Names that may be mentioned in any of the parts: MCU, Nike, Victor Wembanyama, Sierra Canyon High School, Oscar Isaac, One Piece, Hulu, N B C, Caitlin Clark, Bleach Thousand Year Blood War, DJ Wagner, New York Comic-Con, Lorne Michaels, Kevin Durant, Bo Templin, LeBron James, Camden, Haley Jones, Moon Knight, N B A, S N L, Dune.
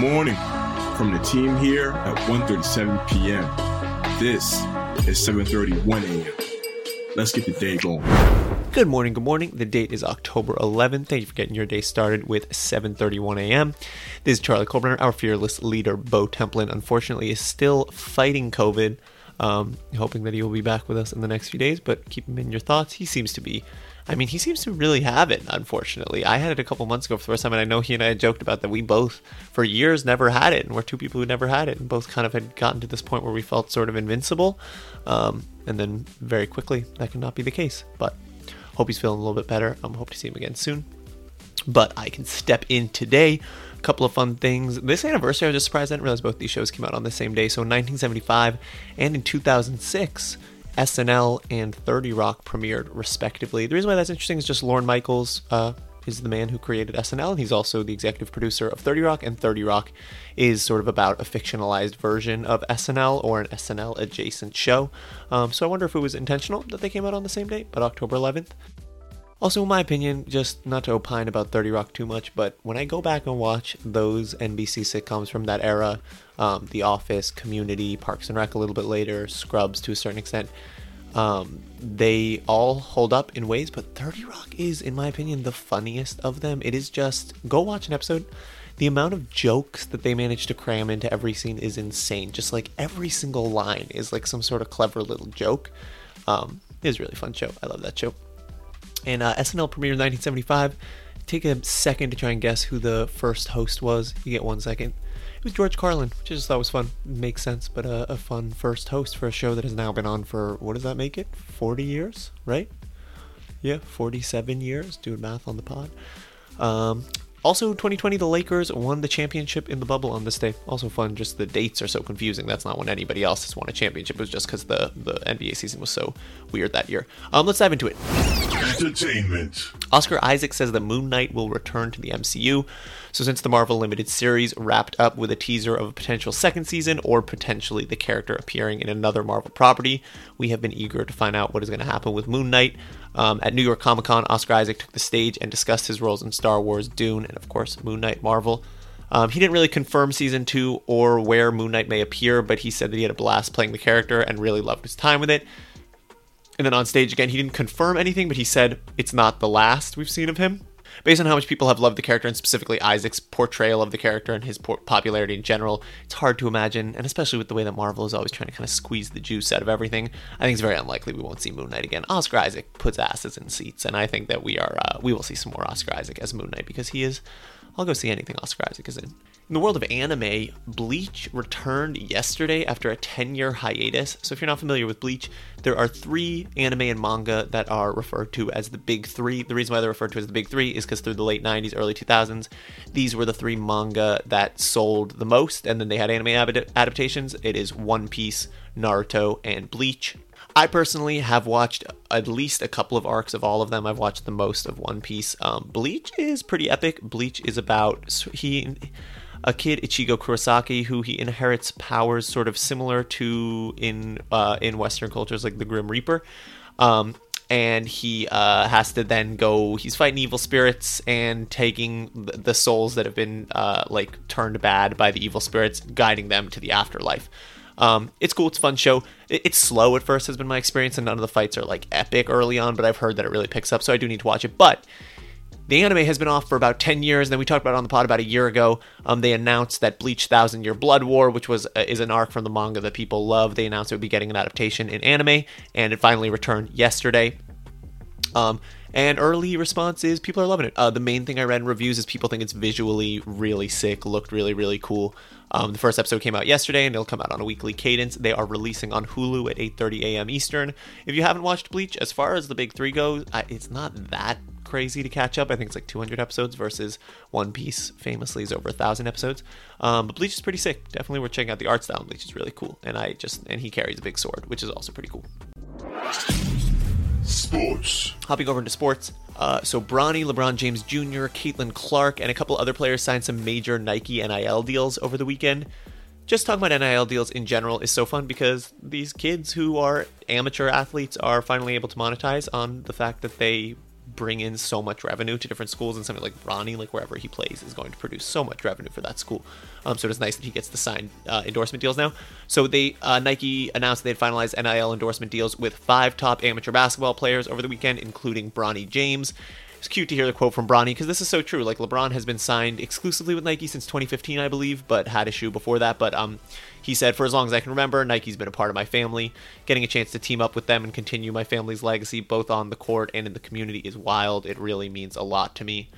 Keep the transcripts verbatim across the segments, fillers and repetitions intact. morning from the team here at one thirty-seven p.m. This is seven thirty-one a.m. Let's get the day going. Good morning, good morning. The date is October eleventh. Thank you for getting your day started with seven thirty-one a.m. This is Charlie Colburn. Our fearless leader, Bo Templin, unfortunately is still fighting COVID. Um, hoping that he will be back with us in the next few days, but keep him in your thoughts. He seems to be, I mean, he seems to really have it, unfortunately. I had it a couple months ago for the first time, and I know he and I had joked about that we both, for years, never had it, and we're two people who never had it, and both kind of had gotten to this point where we felt sort of invincible, um, and then very quickly, that could not be the case, but hope he's feeling a little bit better. I um, hope to see him again soon. But I can step in today. A couple of fun things. This anniversary, I was just surprised. I didn't realize both these shows came out on the same day. So in nineteen seventy-five and in two thousand six, S N L and thirty Rock premiered respectively. The reason why that's interesting is just Lorne Michaels uh, is the man who created S N L, and he's also the executive producer of thirty Rock, and thirty Rock is sort of about a fictionalized version of S N L or an S N L adjacent show. Um, so I wonder if it was intentional that they came out on the same day, but October eleventh. Also, in my opinion, just not to opine about thirty Rock too much, but when I go back and watch those N B C sitcoms from that era, um, The Office, Community, Parks and Rec a little bit later, Scrubs to a certain extent, um, they all hold up in ways, but thirty Rock is, in my opinion, the funniest of them. It is just, go watch an episode. The amount of jokes that they manage to cram into every scene is insane. Just like every single line is like some sort of clever little joke. Um, it was a really fun show. I love that show. And uh, S N L premiered in nineteen seventy-five. Take a second to try and guess who the first host was. You get one second. It was George Carlin, which I just thought was fun. It makes sense, but a, a fun first host for a show that has now been on for, what does that make it? forty years, right? Yeah, forty-seven years, doing math on the pod. Um, also, twenty twenty, the Lakers won the championship in the bubble on this day. Also fun, just the dates are so confusing. That's not when anybody else has won a championship. It was just because the, the N B A season was so weird that year. Um, let's dive into it. Entertainment. Oscar Isaac says that Moon Knight will return to the M C U. So since the Marvel Limited Series wrapped up with a teaser of a potential second season or potentially the character appearing in another Marvel property, we have been eager to find out what is going to happen with Moon Knight. Um, at New York Comic-Con, Oscar Isaac took the stage and discussed his roles in Star Wars, Dune, and of course Moon Knight Marvel. Um, he didn't really confirm season two or where Moon Knight may appear, but he said that he had a blast playing the character and really loved his time with it. And then on stage again, he didn't confirm anything, but he said it's not the last we've seen of him. Based on how much people have loved the character, and specifically Isaac's portrayal of the character and his popularity in general, it's hard to imagine, and especially with the way that Marvel is always trying to kind of squeeze the juice out of everything, I think it's very unlikely we won't see Moon Knight again. Oscar Isaac puts asses in seats, and I think that we are uh, we will see some more Oscar Isaac as Moon Knight, because he is... I'll go see anything Oscar Isaac is in. In the world of anime, Bleach returned yesterday after a ten-year hiatus. So if you're not familiar with Bleach, there are three anime and manga that are referred to as the Big Three. The reason why they're referred to as the Big Three is because through the late nineties, early two thousands, these were the three manga that sold the most, and then they had anime ad- adaptations. It is One Piece, Naruto, and Bleach. I personally have watched at least a couple of arcs of all of them. I've watched the most of One Piece. Um, Bleach is pretty epic. Bleach is about he, a kid, Ichigo Kurosaki, who he inherits powers sort of similar to in uh, in Western cultures like the Grim Reaper. Um, and he uh, has to then go, he's fighting evil spirits and taking the souls that have been uh, like turned bad by the evil spirits, guiding them to the afterlife. Um, it's cool. It's a fun show. It's slow at first has been my experience, and none of the fights are like epic early on, but I've heard that it really picks up, so I do need to watch it. But the anime has been off for about ten years, and then we talked about it on the pod about a year ago. Um, they announced that Bleach Thousand Year Blood War, which was uh, is an arc from the manga that people love, they announced it would be getting an adaptation in anime, and it finally returned yesterday. Um, and early response is people are loving it. Uh, the main thing I read in reviews is people think it's visually really sick, looked really, really cool. Um, the first episode came out yesterday, and it'll come out on a weekly cadence. They are releasing on Hulu at eight thirty a.m. Eastern. If you haven't watched Bleach, as far as the Big Three goes, I, it's not that crazy to catch up. I think it's like two hundred episodes versus One Piece famously is over one thousand episodes. Um, but Bleach is pretty sick. Definitely worth checking out. The art style in Bleach is really cool. And I just and he carries a big sword, which is also pretty cool. Sports. Hopping over into sports. Uh, so Bronny, LeBron James Junior, Caitlin Clark, and a couple other players signed some major Nike N I L deals over the weekend. Just talking about N I L deals in general is so fun because these kids who are amateur athletes are finally able to monetize on the fact that they bring in so much revenue to different schools, and somebody like Bronny, like wherever he plays, is going to produce so much revenue for that school. Um, so it's nice that he gets the signed uh, endorsement deals now. So they uh, Nike announced they had finalized N I L endorsement deals with five top amateur basketball players over the weekend, including Bronny James. It's cute to hear the quote from Bronny, because this is so true. Like, LeBron has been signed exclusively with Nike since twenty fifteen, I believe, but had a shoe before that. But um, he said, for as long as I can remember, Nike's been a part of my family. Getting a chance to team up with them and continue my family's legacy, both on the court and in the community, is wild. It really means a lot to me.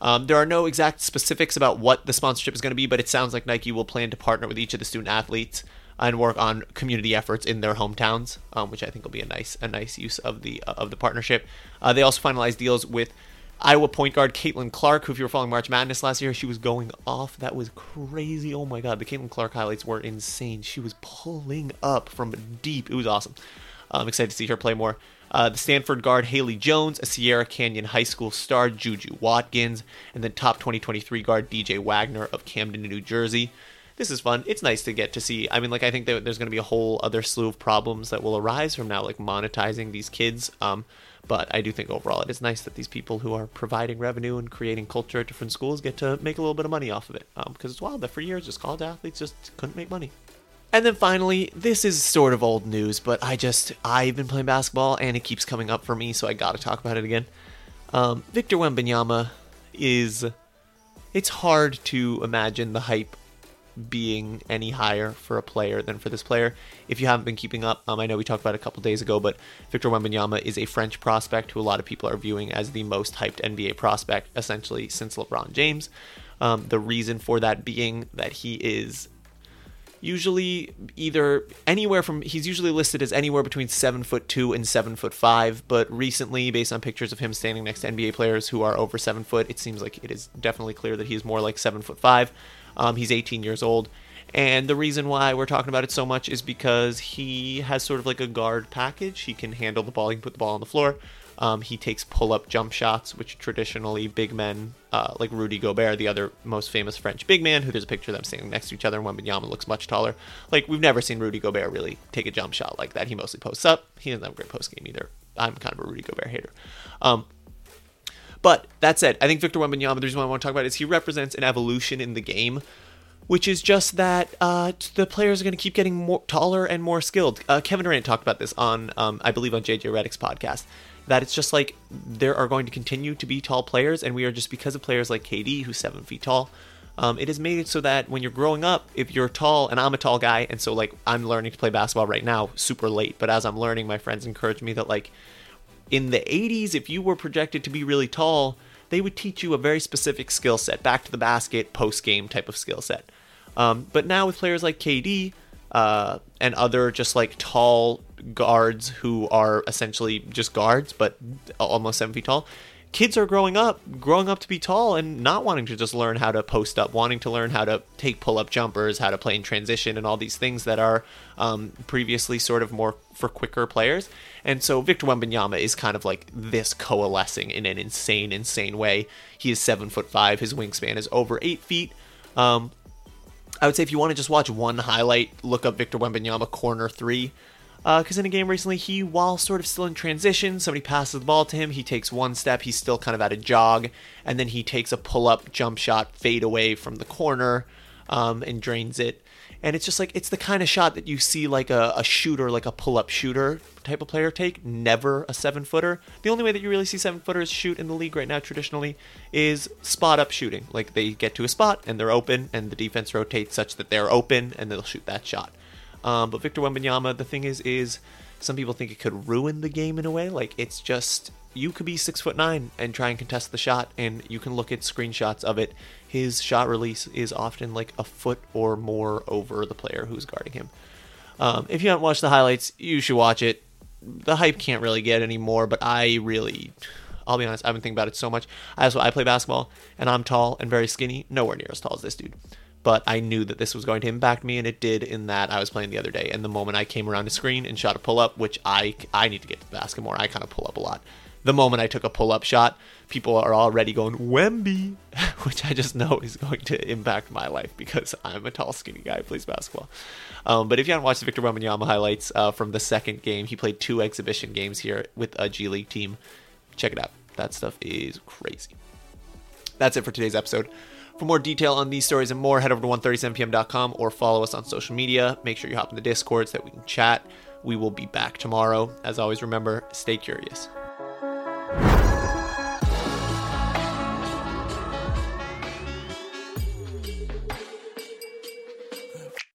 Um, there are no exact specifics about what the sponsorship is going to be, but it sounds like Nike will plan to partner with each of the student athletes and work on community efforts in their hometowns, um, which I think will be a nice a nice use of the uh, of the partnership. Uh, they also finalized deals with Iowa point guard Caitlin Clark, who, if you were following March Madness last year, she was going off. That was crazy. Oh my God, the Caitlin Clark highlights were insane. She was pulling up from deep. It was awesome. I'm excited to see her play more. Uh, the Stanford guard Haley Jones, a Sierra Canyon High School star Juju Watkins, and then top twenty twenty-three guard D J Wagner of Camden, New Jersey. This is fun. It's nice to get to see. I mean, like, I think that there's going to be a whole other slew of problems that will arise from now, like monetizing these kids. Um, but I do think overall it is nice that these people who are providing revenue and creating culture at different schools get to make a little bit of money off of it. Um, because it's wild that for years just college athletes just couldn't make money. And then finally, this is sort of old news, but I just, I've been playing basketball and it keeps coming up for me, so I got to talk about it again. Um, Victor Wembanyama is, it's hard to imagine the hype being any higher for a player than for this player. If you haven't been keeping up, um, I know we talked about it a couple days ago, but Victor Wembanyama is a French prospect who a lot of people are viewing as the most hyped N B A prospect, essentially, since LeBron James. Um, the reason for that being that he is usually either anywhere from, he's usually listed as anywhere between seven foot two and seven foot five, but recently, based on pictures of him standing next to N B A players who are over seven foot, it seems like it is definitely clear that he is more like seven foot five. Um, he's eighteen years old, and the reason why we're talking about it so much is because he has sort of like a guard package. He can handle the ball, he can put the ball on the floor. Um, he takes pull-up jump shots, which traditionally big men, uh, like Rudy Gobert, the other most famous French big man, who there's a picture of them standing next to each other, and Wembanyama looks much taller. Like, we've never seen Rudy Gobert really take a jump shot like that. He mostly posts up. He doesn't have a great post game either. I'm kind of a Rudy Gobert hater. Um, but that said, I think Victor Wembanyama, the reason why I want to talk about it is he represents an evolution in the game, which is just that uh, the players are going to keep getting more taller and more skilled. Uh, Kevin Durant talked about this on, um, I believe, on J J Redick's podcast, that it's just like there are going to continue to be tall players, and we are just, because of players like K D, who's seven feet tall, um, it is made it so that when you're growing up, if you're tall, and I'm a tall guy, and so like I'm learning to play basketball right now super late, but as I'm learning, my friends encourage me that like in the eighties, if you were projected to be really tall, they would teach you a very specific skill set, back to the basket, post-game type of skill set. Um, but now with players like K D uh, and other just like tall guards who are essentially just guards, but almost seven feet tall, kids are growing up, growing up to be tall and not wanting to just learn how to post up, wanting to learn how to take pull-up jumpers, how to play in transition and all these things that are um, previously sort of more for quicker players. And so Victor Wembanyama is kind of like this coalescing in an insane, insane way. He is seven foot five. His wingspan is over eight feet. Um, I would say if you want to just watch one highlight, look up Victor Wembanyama corner three. Because uh, in a game recently, he, while sort of still in transition, somebody passes the ball to him, he takes one step, he's still kind of at a jog, and then he takes a pull-up jump shot fade away from the corner um, and drains it. And it's just like, it's the kind of shot that you see like a, a shooter, like a pull-up shooter type of player take, never a seven-footer. The only way that you really see seven-footers shoot in the league right now traditionally is spot-up shooting. Like, they get to a spot, and they're open, and the defense rotates such that they're open, and they'll shoot that shot. Um, but Victor Wembanyama, the thing is, is some people think it could ruin the game in a way. Like, it's just, you could be six foot nine and try and contest the shot, and you can look at screenshots of it. His shot release is often like a foot or more over the player who's guarding him. Um, if you haven't watched the highlights, you should watch it. The hype can't really get any more, but I really, I'll be honest, I've been thinking about it so much. I also, I play basketball, and I'm tall and very skinny, nowhere near as tall as this dude. But I knew that this was going to impact me, and it did, in that I was playing the other day, and the moment I came around a screen and shot a pull-up, which I I need to get to the basket more, I kind of pull up a lot. The moment I took a pull-up shot, people are already going, Wemby, which I just know is going to impact my life because I'm a tall, skinny guy who plays basketball. Um, but if you haven't watched the Victor Wembanyama highlights uh, from the second game, he played two exhibition games here with a G League team. Check it out. That stuff is crazy. That's it for today's episode. For more detail on these stories and more, head over to one thirty-seven p m dot com or follow us on social media. Make sure you hop in the Discord so that we can chat. We will be back tomorrow. As always, remember, stay curious.